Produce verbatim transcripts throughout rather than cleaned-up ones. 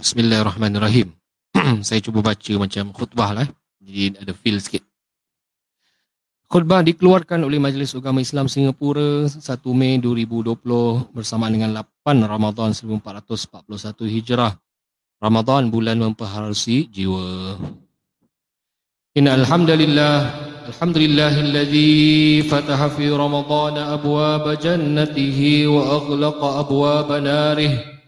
Bismillahirrahmanirrahim. Saya cuba baca macam khutbah lah. Jadi ada feel sikit. Khutbah dikeluarkan oleh Majlis Ugama Islam Singapura satu Mei dua ribu dua puluh bersamaan dengan lapan Ramadan seribu empat ratus empat puluh satu Hijrah. Ramadan bulan memperharusi jiwa. Innal hamdalillah, alhamdulillahilladzi fataha fi Ramadan abwaaba jannatihi wa aghlaqa abwaaba narihi.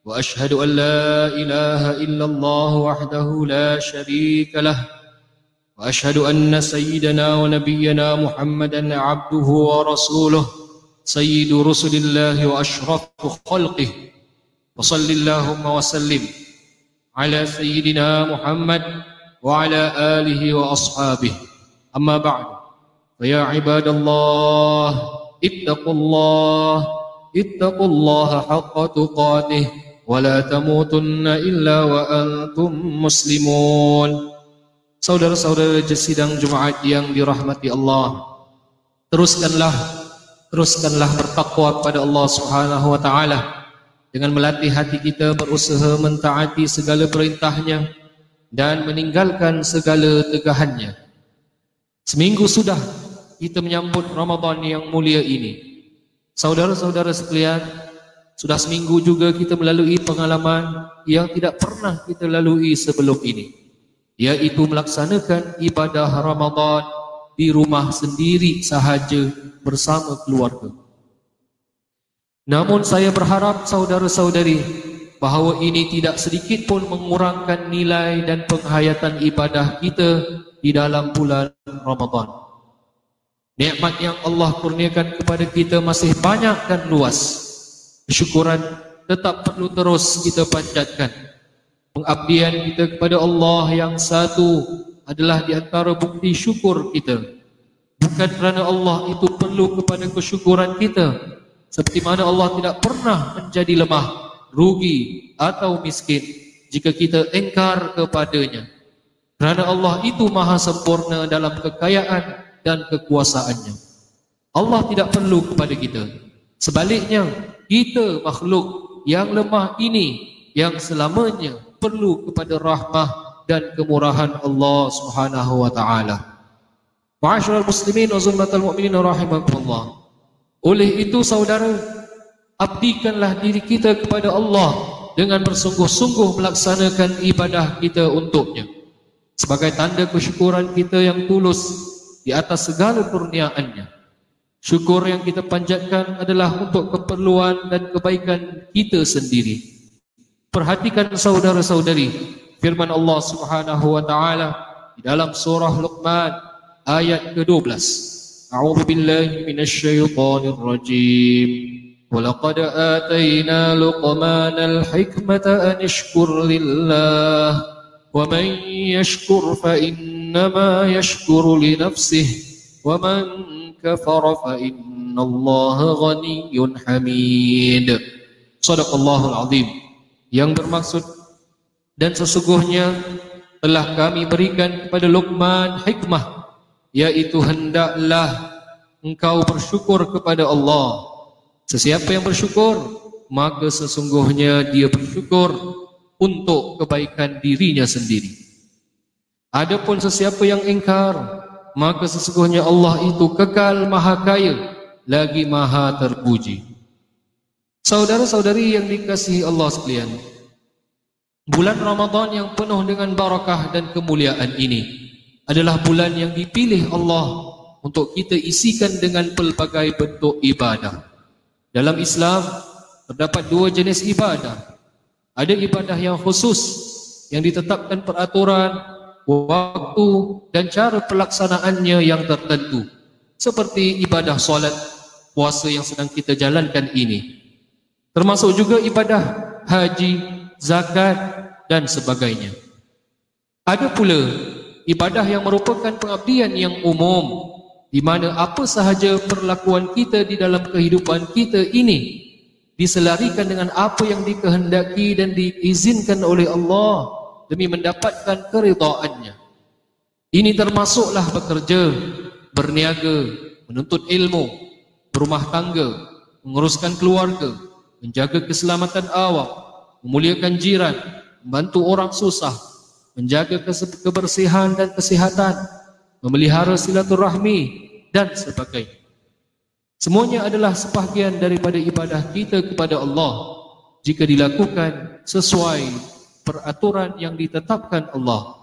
وأشهد أن لا إله إلا الله وحده لا شريك له وأشهد أن سيدنا ونبينا محمدا عبده ورسوله سيد رسل الله وأشرف خلقه وصل اللهم وسلم على سيدنا محمد وعلى آله وأصحابه أما بعد فيا عباد الله اتقوا الله اتقوا الله حق تقاته وَلَا تَمُوتُنَّ إِلَّا وَأَنْتُمْ مُسْلِمُونَ. Saudara-saudara sidang Jumaat yang dirahmati Allah, teruskanlah teruskanlah bertakwa kepada Allah Subhanahu wa taala dengan melatih hati kita berusaha mentaati segala perintahnya dan meninggalkan segala tegahannya. Seminggu sudah kita menyambut Ramadan yang mulia ini. Saudara-saudara sekalian, sudah seminggu juga kita melalui pengalaman yang tidak pernah kita lalui sebelum ini, iaitu melaksanakan ibadah Ramadan di rumah sendiri sahaja bersama keluarga. Namun saya berharap saudara-saudari bahawa ini tidak sedikit pun mengurangkan nilai dan penghayatan ibadah kita di dalam bulan Ramadan. Nikmat yang Allah kurniakan kepada kita masih banyak dan luas. Syukuran tetap perlu terus kita panjatkan. Pengabdian kita kepada Allah yang satu adalah di antara bukti syukur kita. Bukan kerana Allah itu perlu kepada kesyukuran kita, seperti mana Allah tidak pernah menjadi lemah, rugi atau miskin jika kita engkar kepadanya. Kerana Allah itu maha sempurna dalam kekayaan dan kekuasaannya. Allah tidak perlu kepada kita. Sebaliknya, kita makhluk yang lemah ini yang selamanya perlu kepada rahmah dan kemurahan Allah Subhanahu wa taala. Ma'asyiral muslimin wa zulmatul mu'minin rahimakumullah. Oleh itu saudara, abdikanlah diri kita kepada Allah dengan bersungguh-sungguh melaksanakan ibadah kita untuknya, sebagai tanda kesyukuran kita yang tulus di atas segala kurniaannya. Syukur yang kita panjatkan adalah untuk keperluan dan kebaikan kita sendiri. Perhatikan saudara-saudari firman Allah Subhanahu wa taala di dalam surah Luqman ayat ke dua belas. A'udzu billahi minasy syaithanir rajim. Wa laqad atayna Luqmanal hikmata an yashkur lillah wa man yashkur fa innama yashkuru li nafsihi wa man kafara fa innallaha ghaniyyun hamid. Shadaqallahul azim. Yang bermaksud, dan sesungguhnya telah kami berikan kepada Luqman hikmah, iaitu hendaklah engkau bersyukur kepada Allah. Sesiapa yang bersyukur, maka sesungguhnya dia bersyukur untuk kebaikan dirinya sendiri. Adapun sesiapa yang ingkar, maka sesungguhnya Allah itu kekal maha kaya lagi maha terpuji. Saudara-saudari yang dikasihi Allah sekalian, bulan Ramadan yang penuh dengan barakah dan kemuliaan ini adalah bulan yang dipilih Allah untuk kita isikan dengan pelbagai bentuk ibadah. Dalam Islam terdapat dua jenis ibadah. Ada ibadah yang khusus yang ditetapkan peraturan, waktu dan cara pelaksanaannya yang tertentu, seperti ibadah solat, puasa yang sedang kita jalankan ini. Termasuk juga ibadah haji, zakat dan sebagainya. Ada pula ibadah yang merupakan pengabdian yang umum, di mana apa sahaja perlakuan kita di dalam kehidupan kita ini diselarikan dengan apa yang dikehendaki dan diizinkan oleh Allah demi mendapatkan keridhaannya. Ini termasuklah bekerja, berniaga, menuntut ilmu, berumah tangga, menguruskan keluarga, menjaga keselamatan awak, memuliakan jiran, bantu orang susah, menjaga kebersihan dan kesihatan, memelihara silaturahmi dan sebagainya. Semuanya adalah sebahagian daripada ibadah kita kepada Allah jika dilakukan sesuai peraturan yang ditetapkan Allah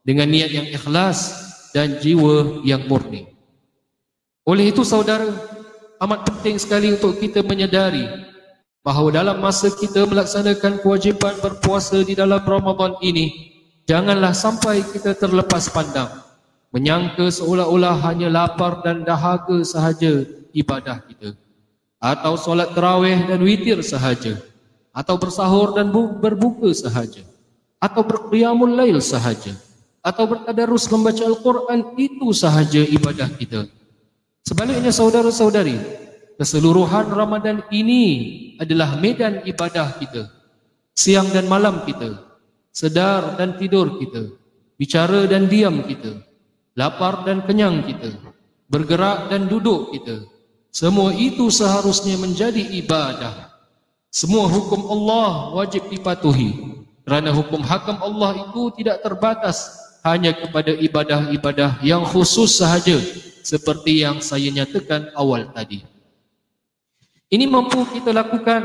dengan niat yang ikhlas dan jiwa yang murni. Oleh itu saudara, amat penting sekali untuk kita menyedari bahawa dalam masa kita melaksanakan kewajipan berpuasa di dalam Ramadan ini, janganlah sampai kita terlepas pandang, menyangka seolah-olah hanya lapar dan dahaga sahaja ibadah kita, atau solat tarawih dan witir sahaja, atau bersahur dan berbuka sahaja, atau berqiyamul lail sahaja, atau bertadarus membaca Al-Quran itu sahaja ibadah kita. Sebaliknya saudara-saudari, keseluruhan Ramadan ini adalah medan ibadah kita, siang dan malam kita, sedar dan tidur kita, bicara dan diam kita, lapar dan kenyang kita, bergerak dan duduk kita. Semua itu seharusnya menjadi ibadah. Semua hukum Allah wajib dipatuhi, kerana hukum hakam Allah itu tidak terbatas hanya kepada ibadah-ibadah yang khusus sahaja, seperti yang saya nyatakan awal tadi. Ini mampu kita lakukan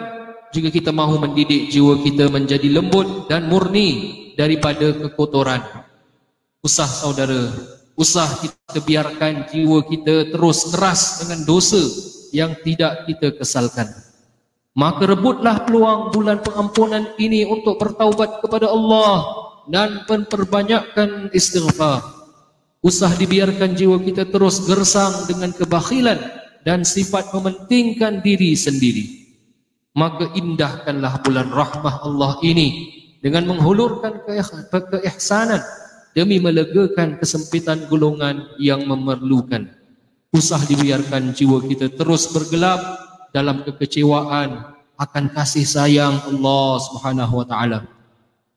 jika kita mahu mendidik jiwa kita menjadi lembut dan murni daripada kekotoran. Usah saudara, usah kita biarkan jiwa kita terus keras dengan dosa yang tidak kita kesalkan. Maka rebutlah peluang bulan pengampunan ini untuk bertaubat kepada Allah dan memperbanyakkan istighfar. Usah dibiarkan jiwa kita terus gersang dengan kebakhilan dan sifat mementingkan diri sendiri. Maka indahkanlah bulan rahmah Allah ini dengan menghulurkan keihsanan demi melegakan kesempitan golongan yang memerlukan. Usah dibiarkan jiwa kita terus bergelap dalam kekecewaan akan kasih sayang Allah Subhanahu Wa Taala.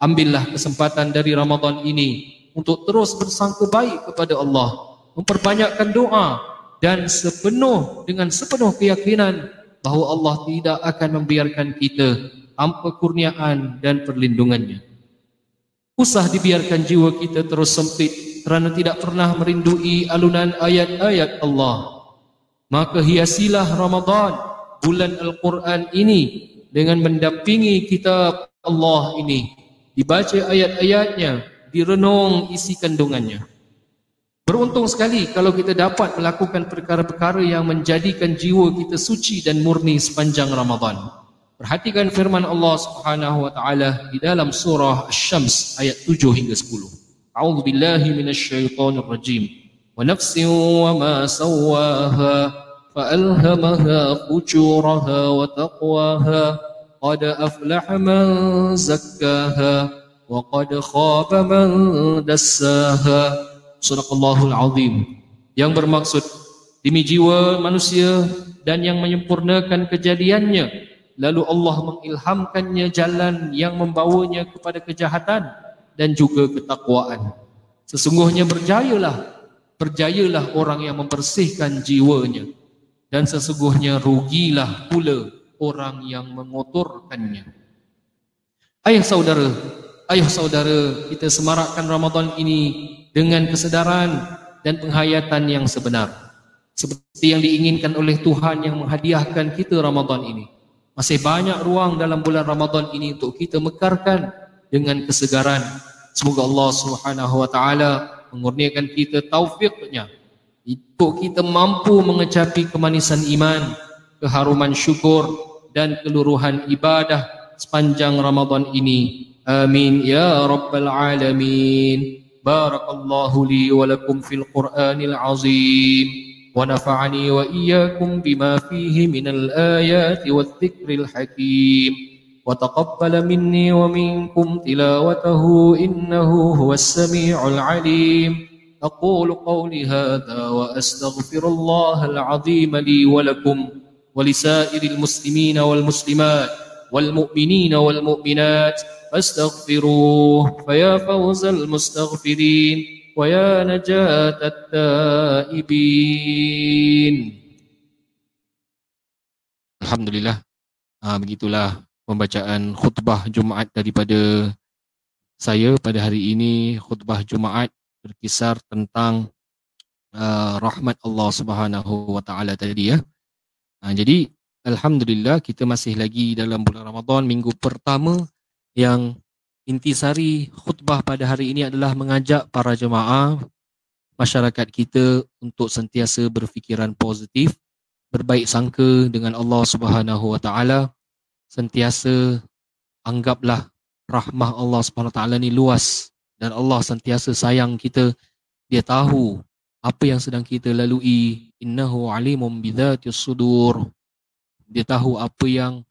Ambillah kesempatan dari Ramadan ini untuk terus bersangka baik kepada Allah, memperbanyakkan doa, dan sepenuh dengan sepenuh keyakinan bahawa Allah tidak akan membiarkan kita hampa kurniaan dan perlindungannya. Usah dibiarkan jiwa kita terus sempit kerana tidak pernah merindui alunan ayat-ayat Allah. Maka hiasilah Ramadan, bulan Al-Quran ini, dengan mendampingi kitab Allah ini, dibaca ayat-ayatnya, direnung isi kandungannya. Beruntung sekali kalau kita dapat melakukan perkara-perkara yang menjadikan jiwa kita suci dan murni sepanjang Ramadan. Perhatikan firman Allah Subhanahu Wa Taala di dalam surah Al Syams ayat tujuh hingga sepuluh. A'udzubillahi minasyaitonirrajim. Wa nafsin wa ma sawwaha fa alhamaha fujuraha wa taqwaha qad aflaha man zakkaha وَقَدْ خَابَ مَنْ دَسَّاهَا. Sadaqallahul Azim. Yang bermaksud, demi jiwa manusia dan yang menyempurnakan kejadiannya, lalu Allah mengilhamkannya jalan yang membawanya kepada kejahatan dan juga ketakwaan. Sesungguhnya berjayalah Berjayalah orang yang membersihkan jiwanya, dan sesungguhnya rugilah pula orang yang mengotorkannya. Ayah saudara, Ayuh saudara, kita semarakkan Ramadan ini dengan kesedaran dan penghayatan yang sebenar, seperti yang diinginkan oleh Tuhan yang menghadiahkan kita Ramadan ini. Masih banyak ruang dalam bulan Ramadan ini untuk kita mekarkan dengan kesegaran. Semoga Allah Subhanahu Wa Taala mengurniakan kita taufiknya untuk kita mampu mengecapi kemanisan iman, keharuman syukur dan keluruhan ibadah sepanjang Ramadan ini. Amin ya rabbal alamin. Barakallahu li wa lakum fil Qur'anil azim, wa nafa'ani wa iyyakum bima fihi minal ayati wadh-dhikril hakim, wa taqabbala minni wa minkum tilawatahu innahu huwas sami'ul alim. Aqulu qawli hadha wa astaghfirullahal azim li wa lakum wa lisairil muslimina wal muslimat wal mu'minina wal mu'minat. فاستغفروه فيا فوز المستغفرين ويا نجاة التائبين. Alhamdulillah, ha, begitulah pembacaan khutbah Jumaat daripada saya pada hari ini khutbah Jumaat berkisar tentang uh, rahmat Allah Subhanahu wa taala tadi ya. Uh, jadi alhamdulillah kita masih lagi dalam bulan Ramadan, minggu pertama yang intisari khutbah pada hari ini adalah mengajak para jemaah masyarakat kita untuk sentiasa berfikiran positif, berbaik sangka dengan Allah Subhanahu wa taala, sentiasa anggaplah rahmah Allah subhanahu wa taala ni luas dan Allah sentiasa sayang kita. Dia tahu apa yang sedang kita lalui. Innahu alimun bidhatis sudur. Dia tahu apa yang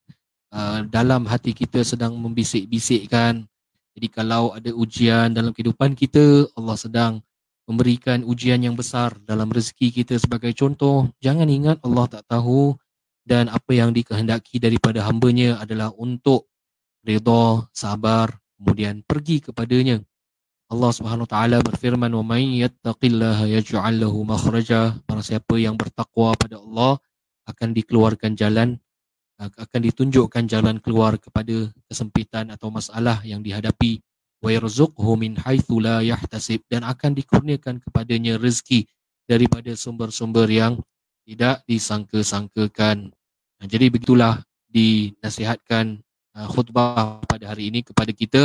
uh, dalam hati kita sedang membisik-bisikkan. Jadi kalau ada ujian dalam kehidupan kita, Allah sedang memberikan ujian yang besar dalam rezeki kita sebagai contoh. Jangan ingat Allah tak tahu, dan apa yang dikehendaki daripada hamba-Nya adalah untuk redha, sabar, kemudian pergi kepadanya. Allah Subhanahu Wa Taala berfirman, "Wa may yattaqillaha yaj'al lahu makhraja." Barang siapa yang bertakwa pada Allah akan dikeluarkan jalan, akan ditunjukkan jalan keluar kepada kesempitan atau masalah yang dihadapi. "Wa yarzuqhu min haitsu la yahtasib." Dan akan dikurniakan kepadanya rezeki daripada sumber-sumber yang tidak disangka-sangkakan. Nah, jadi begitulah dinasihatkan khutbah pada hari ini kepada kita.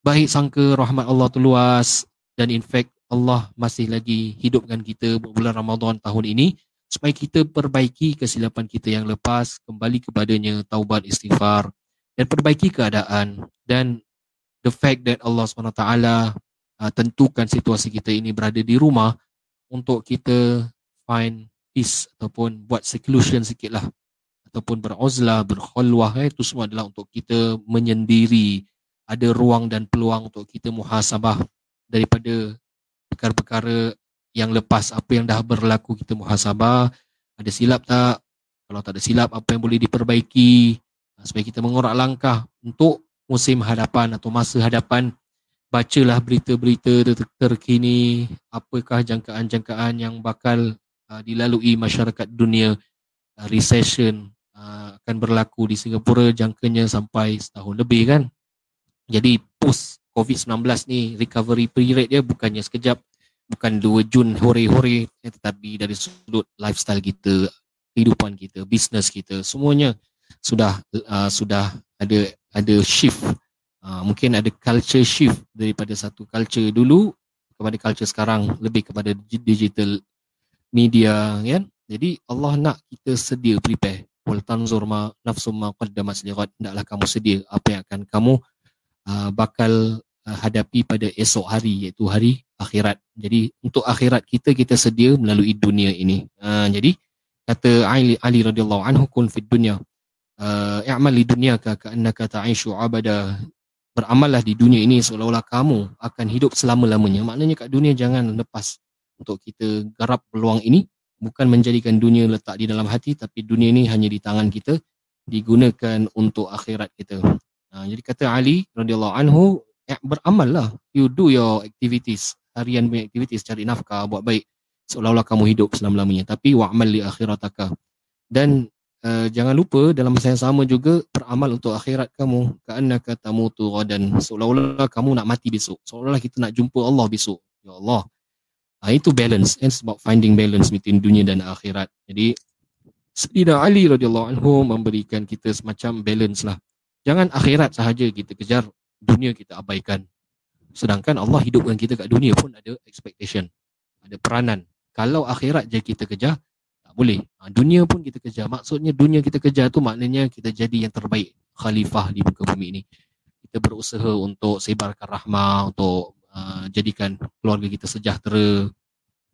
Baik sangka rahmat Allah tu luas, dan in fact Allah masih lagi hidupkan kita bulan Ramadan tahun ini supaya kita perbaiki kesilapan kita yang lepas, kembali kepadanya, taubat, istighfar, dan perbaiki keadaan. Dan the fact that Allah subhanahu wa taala uh, tentukan situasi kita ini berada di rumah untuk kita find peace ataupun buat seclusion sikit lah, ataupun beruzlah, berkhulwah, eh, itu semua adalah untuk kita menyendiri. Ada ruang dan peluang untuk kita muhasabah daripada perkara-perkara yang lepas. Apa yang dah berlaku kita muhasabah, ada silap tak? Kalau tak ada silap, apa yang boleh diperbaiki supaya kita mengorak langkah untuk musim hadapan atau masa hadapan. Bacalah berita-berita terkini, apakah jangkaan-jangkaan yang bakal uh, dilalui masyarakat dunia. uh, Recession akan berlaku di Singapura jangkanya sampai setahun lebih kan. Jadi post covid sembilan belas ni recovery period dia bukannya sekejap, bukan dua Jun hore-hore, tetapi dari sudut lifestyle kita, kehidupan kita, bisnes kita, semuanya sudah uh, sudah ada ada shift. Uh, mungkin ada culture shift daripada satu culture dulu kepada culture sekarang, lebih kepada digital media kan. Jadi Allah nak kita sedia, prepare. Wal tanzur ma nafsum ma qaddamat lighad. Hendaklah kamu sedia apa yang akan kamu uh, bakal uh, hadapi pada esok hari, iaitu hari akhirat. Jadi untuk akhirat kita, kita sedia melalui dunia ini. Uh, jadi kata Ali, Ali radhiyallahu anhu, kun fid dunya uh, i'mal li dunyaka ka'annaka ta'ishu abada. Beramallah di dunia ini seolah-olah kamu akan hidup selama-lamanya. Maknanya kat dunia jangan lepas untuk kita garap peluang ini. Bukan menjadikan dunia letak di dalam hati, tapi dunia ini hanya di tangan kita, digunakan untuk akhirat kita. Ha, jadi kata Ali radhiyallahu anhu, beramallah, you do your activities, harian punya activities, cari nafkah, buat baik, seolah-olah kamu hidup selama-lamanya. Tapi wa'amal li akhirataka. Dan uh, jangan lupa dalam masa yang sama juga beramal untuk akhirat kamu. Ka'annaka tamutu ghadan, seolah-olah kamu nak mati besok, seolah-olah kita nak jumpa Allah besok. Ya Allah. Ha, itu balance. It's about finding balance between dunia dan akhirat. Jadi Sayyidina Ali radhiyallahu anhu memberikan kita semacam balance lah. Jangan akhirat sahaja kita kejar, dunia kita abaikan. Sedangkan Allah hidupkan kita kat dunia pun ada expectation, ada peranan. Kalau akhirat je kita kejar, tak boleh. Ha, dunia pun kita kejar. Maksudnya dunia kita kejar tu maknanya kita jadi yang terbaik khalifah di muka bumi ini. Kita berusaha untuk sebarkan rahmah, untuk Uh, jadikan keluarga kita sejahtera.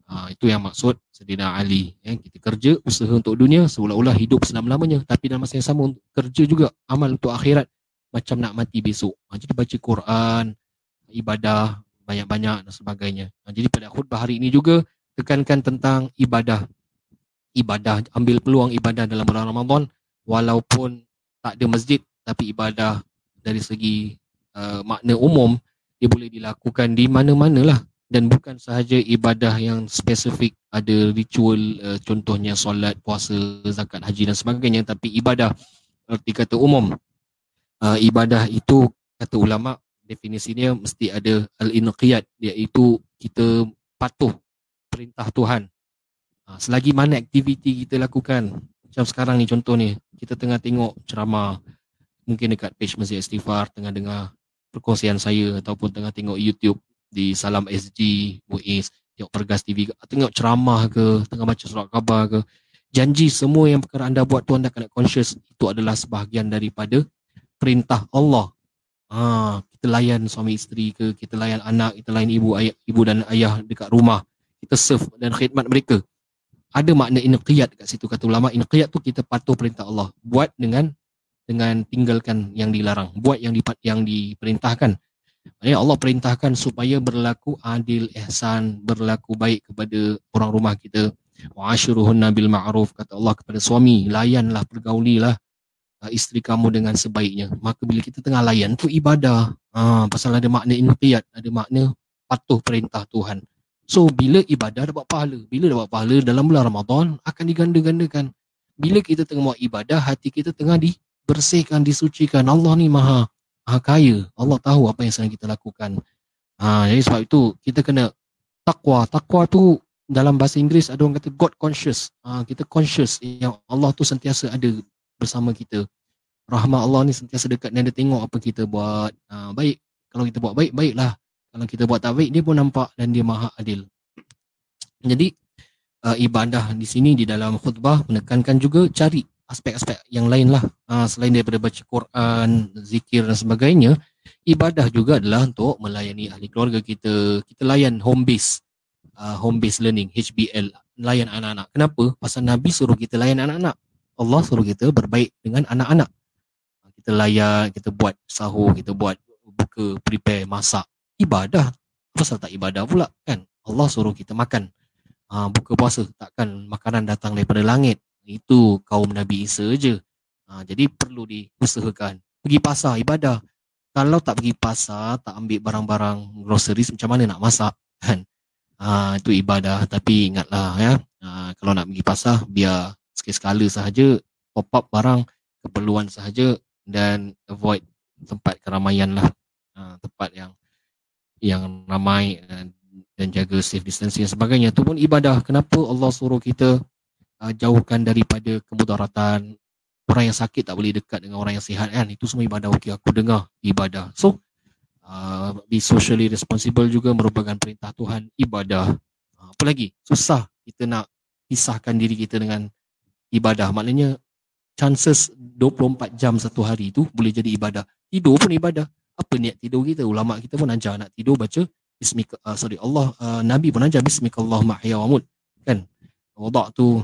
uh, Itu yang maksud Sayyidina Ali. eh, Kita kerja, usaha untuk dunia, seolah-olah hidup selama-lamanya, tapi dalam masa yang sama kerja juga, amal untuk akhirat, macam nak mati besok. uh, Jadi baca Quran, ibadah banyak-banyak dan sebagainya. uh, Jadi pada khutbah hari ini juga tekankan tentang ibadah. Ibadah, ambil peluang ibadah dalam bulan Ramadan. Walaupun tak ada masjid, tapi ibadah dari segi uh, makna umum, dia boleh dilakukan di mana-manalah, dan bukan sahaja ibadah yang spesifik, ada ritual, uh, contohnya solat, puasa, zakat, haji dan sebagainya, tapi ibadah erti kata umum. Uh, ibadah itu kata ulama definisinya mesti ada al-inqiyad, iaitu kita patuh perintah Tuhan. Ha, selagi mana aktiviti kita lakukan, macam sekarang ni contoh ni, kita tengah tengok ceramah, mungkin dekat page Masjid Istifar, tengah dengar perkongsian saya, ataupun tengah tengok YouTube di Salam S G Muiz, tengok Pergas T V, tengok ceramah ke, tengah baca surat khabar ke, janji semua yang perkara anda buat tu anda kena conscious, itu adalah sebahagian daripada perintah Allah. Ha, kita layan suami isteri ke, kita layan anak, kita layan ibu ayah, ibu dan ayah dekat rumah, kita serve dan khidmat mereka. Ada makna inqiyad kat situ, kata ulama. Inqiyad tu kita patuh perintah Allah, buat dengan dengan tinggalkan yang dilarang, buat yang dipat, yang diperintahkan. Maksudnya Allah perintahkan supaya berlaku adil, ihsan, berlaku baik kepada orang rumah kita. Wa'ashiruhunna bil ma'ruf, kata Allah kepada suami, layanlah, pergaulilah isteri kamu dengan sebaiknya. Maka bila kita tengah layan tu ibadah. Ha, pasal ada makna inqiyad, ada makna patuh perintah Tuhan. So bila ibadah dapat pahala, bila dapat pahala dalam bulan Ramadan akan diganda-gandakan. Bila kita tengah buat ibadah, hati kita tengah dibersihkan, disucikan. Allah ni maha, maha kaya, Allah tahu apa yang sedang kita lakukan. Ha, jadi sebab itu kita kena takwa. Takwa tu dalam bahasa Inggeris ada orang kata God conscious. Ha, kita conscious yang Allah tu sentiasa ada bersama kita. Rahmat Allah ni sentiasa dekat dan dia tengok apa kita buat. Ha, baik, kalau kita buat baik, baiklah. Kalau kita buat tak baik, dia pun nampak dan dia maha adil. Jadi uh, ibadah di sini di dalam khutbah menekankan juga cari aspek-aspek yang lain lah. Ha, selain daripada baca Quran, zikir dan sebagainya, ibadah juga adalah untuk melayani ahli keluarga kita. Kita layan home base, uh, home base learning, H B L, layan anak-anak. Kenapa? Pasal Nabi suruh kita layan anak-anak. Allah suruh kita berbaik dengan anak-anak. Kita layan, kita buat sahur, kita buat buka, prepare, masak. Ibadah. Pasal tak ibadah pula kan? Allah suruh kita makan. Ha, buka puasa. Takkan makanan datang daripada langit. Itu kaum Nabi Isa je. Ha, jadi perlu diusahakan. Pergi pasar, ibadah. Kalau tak pergi pasar, tak ambil barang-barang groceries, macam mana nak masak kan? Ha, itu ibadah. Tapi ingatlah ya. Ha, kalau nak pergi pasar, biar sekali-sekala sahaja, pop up barang keperluan sahaja dan avoid tempat keramaian lah. Ha, tempat yang yang ramai dan, dan jaga safe distancing dan sebagainya. Itu pun ibadah. Kenapa Allah suruh kita uh, jauhkan daripada kemudaratan? Orang yang sakit tak boleh dekat dengan orang yang sihat kan? Itu semua ibadah. Okey, aku dengar ibadah. So, uh, be socially responsible juga merupakan perintah Tuhan, ibadah. Uh, apa lagi? Susah kita nak pisahkan diri kita dengan ibadah. Maknanya chances dua puluh empat jam satu hari itu boleh jadi ibadah. Tidur pun ibadah. Apa niat tidur kita? Ulama kita pun ajar nak tidur baca bismika uh, sorry Allah uh, Nabi pun ajar bismikallahumma ahya wa amut kan. Wadak tu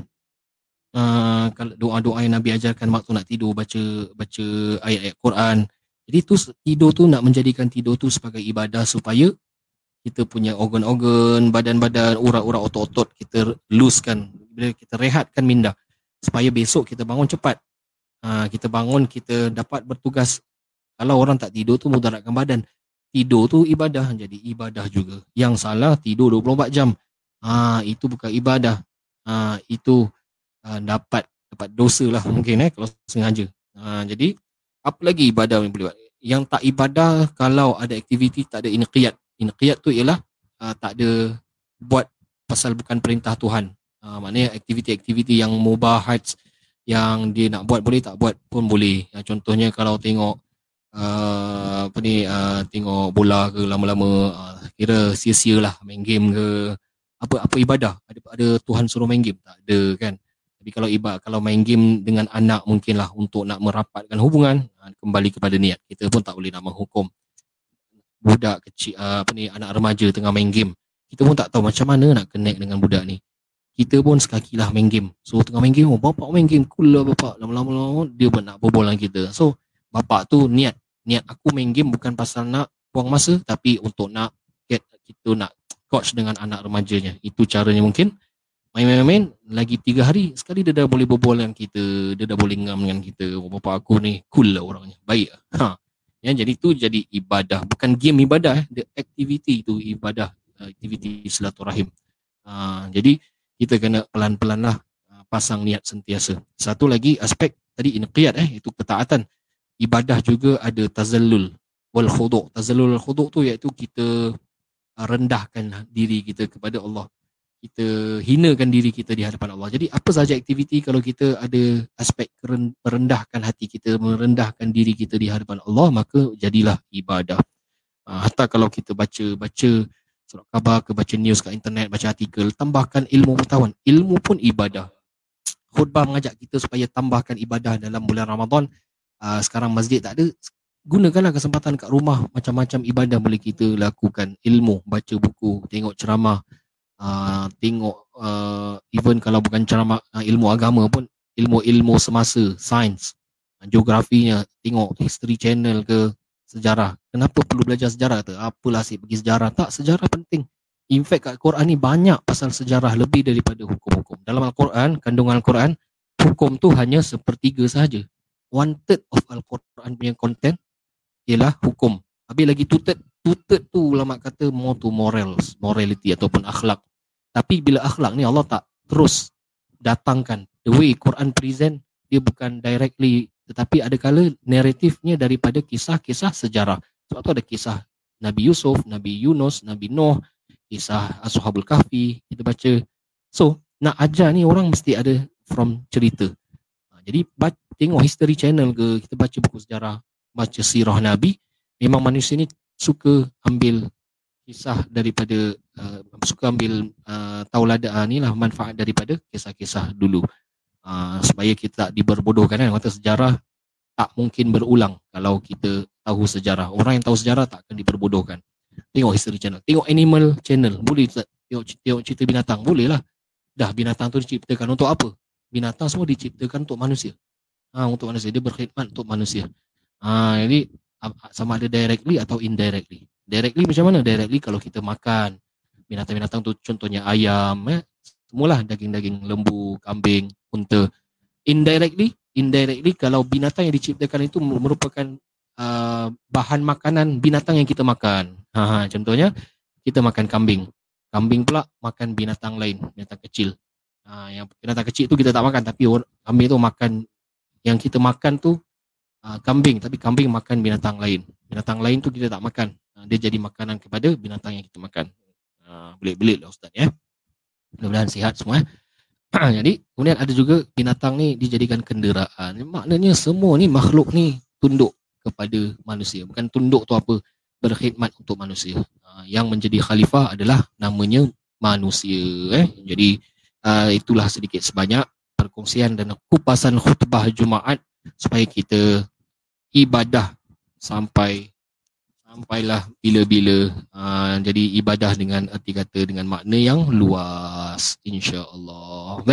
uh, doa-doa yang Nabi ajarkan waktu nak tidur, baca baca ayat-ayat Quran. Jadi tu tidur tu nak menjadikan tidur tu sebagai ibadah supaya kita punya organ-organ, badan-badan, urat-urat, otot-otot kita looskan, kita rehatkan minda supaya besok kita bangun cepat. Ha, kita bangun, kita dapat bertugas. Kalau orang tak tidur tu mudaratkan badan. Tidur tu ibadah, jadi ibadah juga. Yang salah tidur dua puluh empat jam. Ha, itu bukan ibadah. Ha, itu ha, dapat dapat dosa lah mungkin eh, kalau sengaja. Ha, jadi apa lagi ibadah yang boleh buat? Yang tak ibadah kalau ada aktiviti tak ada inqiyad. Inqiyad tu ialah ha, tak ada buat pasal bukan perintah Tuhan. Ha, maknanya aktiviti-aktiviti yang mubahat, yang dia nak buat boleh, tak buat pun boleh. Ha, contohnya kalau tengok uh, apa ni, uh, tengok bola ke lama-lama, uh, kira sia-sia lah, main game ke, apa apa ibadah. Ada ada Tuhan suruh main game? Tak ada kan. Tapi kalau ibadah, kalau main game dengan anak mungkinlah untuk nak merapatkan hubungan. Ha, kembali kepada niat. Kita pun tak boleh nak menghukum budak kecil, uh, apa ni, anak remaja tengah main game. Kita pun tak tahu macam mana nak connect dengan budak ni. Kita pun sekaki lah main game. So tengah main game, oh, bapak main game, cool lah bapak. Lama-lama dia pun nak berbual dengan kita. So bapak tu niat, niat aku main game bukan pasal nak buang masa, tapi untuk nak get, kita nak coach dengan anak remajanya. Itu caranya mungkin. Main-main-main, lagi tiga hari sekali dia dah boleh berbual dengan kita. Dia dah boleh ngam dengan kita. Oh, bapak aku ni cool lah orangnya, baik lah. Ha. Ya, jadi tu jadi ibadah. Bukan game ibadah, the activity tu ibadah. Aktiviti silaturahim. Ha, jadi kita kena pelan-pelan lah pasang niat sentiasa. Satu lagi aspek tadi inqiyad eh, itu ketaatan. Ibadah juga ada tazallul. wal khudu'. Tazallul khudu' tu iaitu kita rendahkan diri kita kepada Allah. Kita hinakan diri kita di hadapan Allah. Jadi apa sahaja aktiviti, kalau kita ada aspek merendahkan hati kita, merendahkan diri kita di hadapan Allah, maka jadilah ibadah. Hatta kalau kita baca-baca surat khabar ke, baca news kat internet, baca artikel, tambahkan ilmu pengetahuan. Ilmu pun ibadah. Khutbah mengajak kita supaya tambahkan ibadah dalam bulan Ramadan. Sekarang masjid tak ada, gunakanlah kesempatan kat rumah, macam-macam ibadah boleh kita lakukan. Ilmu, baca buku, tengok ceramah. Uh, tengok uh, even kalau bukan ceramah uh, ilmu agama pun, ilmu-ilmu semasa, sains, uh, geografinya, tengok History Channel ke, sejarah. Kenapa perlu belajar sejarah tu? Apalah asyik pergi sejarah? Tak, sejarah penting. In fact kat Quran ni banyak pasal sejarah, lebih daripada hukum-hukum. Dalam Al-Quran, kandungan Al-Quran, hukum tu hanya sepertiga sahaja. One third of Al-Quran punya content ialah hukum. Habis lagi two third, two third tu ulama kata more to morals, morality ataupun akhlak. Tapi bila akhlak ni Allah tak terus datangkan. The way Quran present, dia bukan directly, tetapi ada kala naratifnya daripada kisah-kisah sejarah. Sebab tu ada kisah Nabi Yusuf, Nabi Yunus, Nabi Nuh, kisah Ashabul Kahfi, kita baca. So, nak ajar ni orang mesti ada from cerita. Jadi, tengok History Channel ke, kita baca buku sejarah, baca sirah Nabi. Memang manusia ni suka ambil kisah daripada uh, suka ambil uh, tauladan ni lah, manfaat daripada kisah-kisah dulu, uh, supaya kita tak diberbodohkan kan. Kata sejarah tak mungkin berulang. Kalau kita tahu sejarah, orang yang tahu sejarah tak akan diberbodohkan. Tengok History Channel, tengok Animal Channel, boleh tak? Tengok, tengok cerita binatang, boleh lah. Dah, binatang tu diciptakan untuk apa? Binatang semua diciptakan untuk manusia, ha, untuk manusia, dia berkhidmat untuk manusia, ha, jadi sama ada directly atau indirectly. Directly macam mana? Directly kalau kita makan binatang-binatang tu, contohnya ayam, eh? Semualah daging-daging lembu, kambing, unta. Indirectly, indirectly kalau binatang yang diciptakan itu merupakan uh, bahan makanan binatang yang kita makan. Ha, contohnya kita makan kambing. Kambing pula makan binatang lain, binatang kecil. Ha, yang binatang kecil tu kita tak makan, tapi orang, kambing tu makan. Yang kita makan tu uh, kambing, tapi kambing makan binatang lain. Binatang lain tu kita tak makan. Dia jadi makanan kepada binatang yang kita makan. Ha, belit-belit lah Ustaz ya. Mudah-mudahan sihat semua. Ha, jadi kemudian ada juga binatang ni dijadikan kenderaan. Maknanya semua ni makhluk ni tunduk kepada manusia. Bukan tunduk tu apa? Berkhidmat untuk manusia. Ha, yang menjadi khalifah adalah namanya manusia. Eh. Jadi uh, itulah sedikit sebanyak perkongsian dan kupasan khutbah Jumaat supaya kita ibadah sampai sampailah bila-bila. Uh, jadi ibadah dengan erti kata, dengan makna yang luas, insya-Allah. Baik.